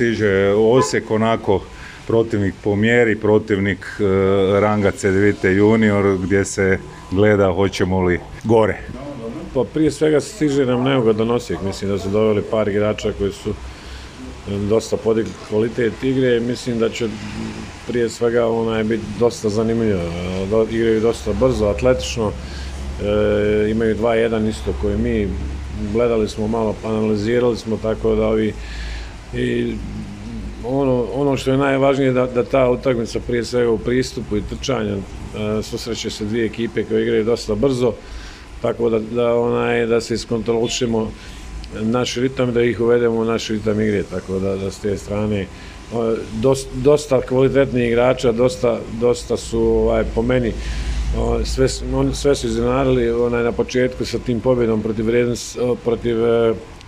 stiže Osijek, onako protivnik po mjeri, protivnik ranga Cedevite junior, gdje se gleda hoćemo li gore. Pa prije svega stiže nam neugodan Osijek, mislim da su doveli par igrača koji su dosta podigli kvalitet igre i mislim da će prije svega onaj biti dosta zanimljivo. Igraju dosta brzo, atletično, imaju 2-1 isto koji mi, gledali smo malo, analizirali smo, tako da ovi i ono što je najvažnije da ta utakmica prije svega u pristupu i trčanju, susreće se dvije ekipe koje igraju dosta brzo, tako da se iskontrolišemo naš ritam, da ih uvedemo u naš ritam igre, tako da s te strane dosta kvalitetnih igrača, dosta su po meni, sve su iznenadili na početku sa tim pobjedom protiv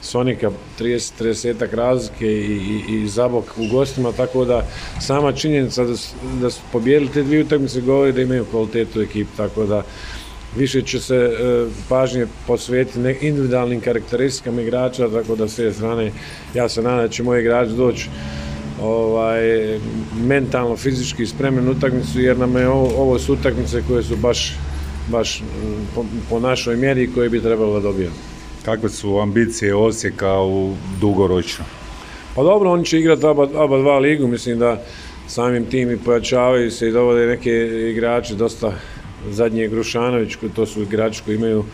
Sonika, 30-ak razlike i Zabok u gostima, tako da sama činjenica da su pobjedili te dvije utakmice govori da imaju kvalitetu ekipu, tako da više će se pažnje posvetiti individualnim karakteristikama igrača, tako da s te strane ja se nadam da će moji igrač doći mentalno, fizički spremen utakmicu, jer nam je ovo su utakmice koje su baš po našoj mjeri koje bi trebalo dobijati. Kakve su ambicije Osijeka u dugoročno? Pa dobro, oni će igrati ABA 2 ligu, mislim da samim tim i pojačavaju se i dovode neke igrače, dosta zadnji je Grušanović, to su igrači koji imaju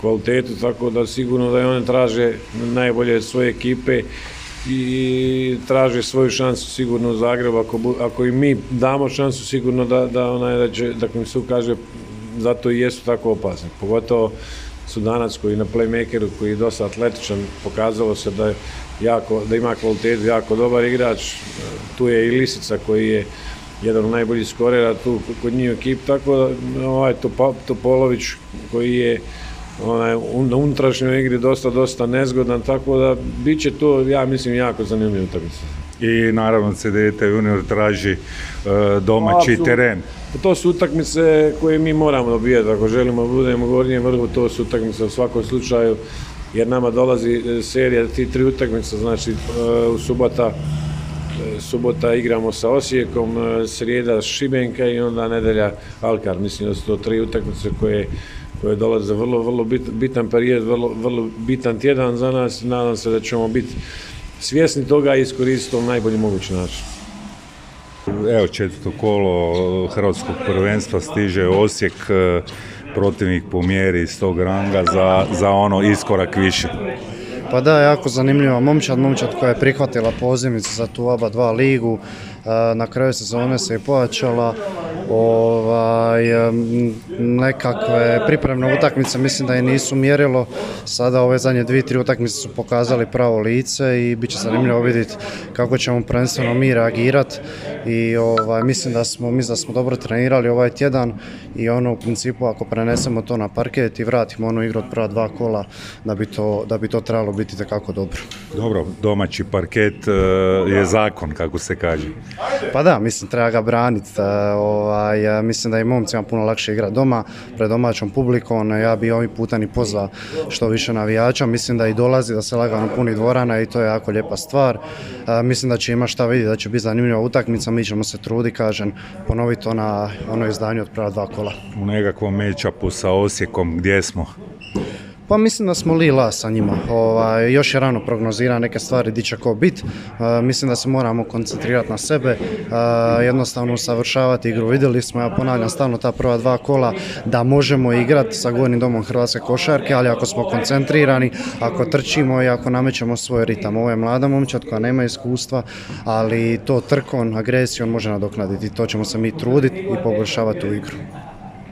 kvalitetu, tako da sigurno da oni traže najbolje svoje ekipe i traže svoju šansu sigurno u Zagrebu. Ako im mi damo šansu, sigurno da im se ukaže, zato i jesu tako opasni. Pogotovo Sudanac koji je na playmakeru, koji je dosta atletičan, pokazalo se da ima kvalitetu, jako dobar igrač. Tu je Ilisica koji je jedan od najboljih skorera tu kod njih ekip, tako da Topolović koji je na unutrašnjoj igri dosta nezgodan, tako da bit će to, ja mislim, jako zanimljiv utakmica. I naravno Cedevita junior traži domaći teren. To su utakmice koje mi moramo dobijati, ako želimo budemo u gornjem vrhu, to su utakmice u svakom slučaju, jer nama dolazi serija ti tri utakmice, znači u subota igramo sa Osijekom, srijeda Šibenka i onda nedelja Alkar. Mislim da su to tri utakmice koje dolaze, vrlo bitan period, vrlo bitan tjedan za nas. Nadam se da ćemo biti svjesni toga i iskoristiti na najbolji mogući način. Evo, 4. kolo Hrvatskog prvenstva, stiže Osijek, protivnik po mjeri iz tog ranga za ono iskorak više. Pa da, jako zanimljiva momčad koja je prihvatila pozivnicu za tu ABA 2 ligu, na kraju sezone se i pojačala, nekakve pripremne utakmice mislim da je nisu mjerilo, sada ove zadnje 2-3 utakmice su pokazali pravo lice i bit će zanimljivo vidjeti kako ćemo prvenstveno mi reagirati i mislim da smo dobro trenirali ovaj tjedan i u principu ako prenesemo to na parket i vratimo onu igru od prva dva kola da bi to trebalo biti tekako dobro. Dobro, domaći parket je zakon, kako se kaže. Pa da, mislim, treba ga braniti, mislim da je momcima puno lakše igrati doma, pred domaćom publikom, ja bi ovih puta ni pozvao što više navijača, mislim da i dolazi, da se lagano puni dvorana i to je jako lijepa stvar, mislim da će ima šta vidjeti, da će biti zanimljiva utakmica, mi ćemo se truditi, kažem, ponoviti ono izdanje od prava dva kola. U nekakvom match-upu sa Osijekom, gdje smo? Pa mislim da smo lila sa njima, još je rano prognozirati neke stvari di će ko biti, mislim da se moramo koncentrirati na sebe, jednostavno usavršavati igru, vidjeli smo, ja ponavljam stalno ta prva dva kola, da možemo igrati sa gornjim domom hrvatske košarke, ali ako smo koncentrirani, ako trčimo i ako namećemo svoj ritam, ovo je mlada momčad koja nema iskustva, ali to trkom, agresijom može nadoknaditi, to ćemo se mi truditi i poboljšavati u igru.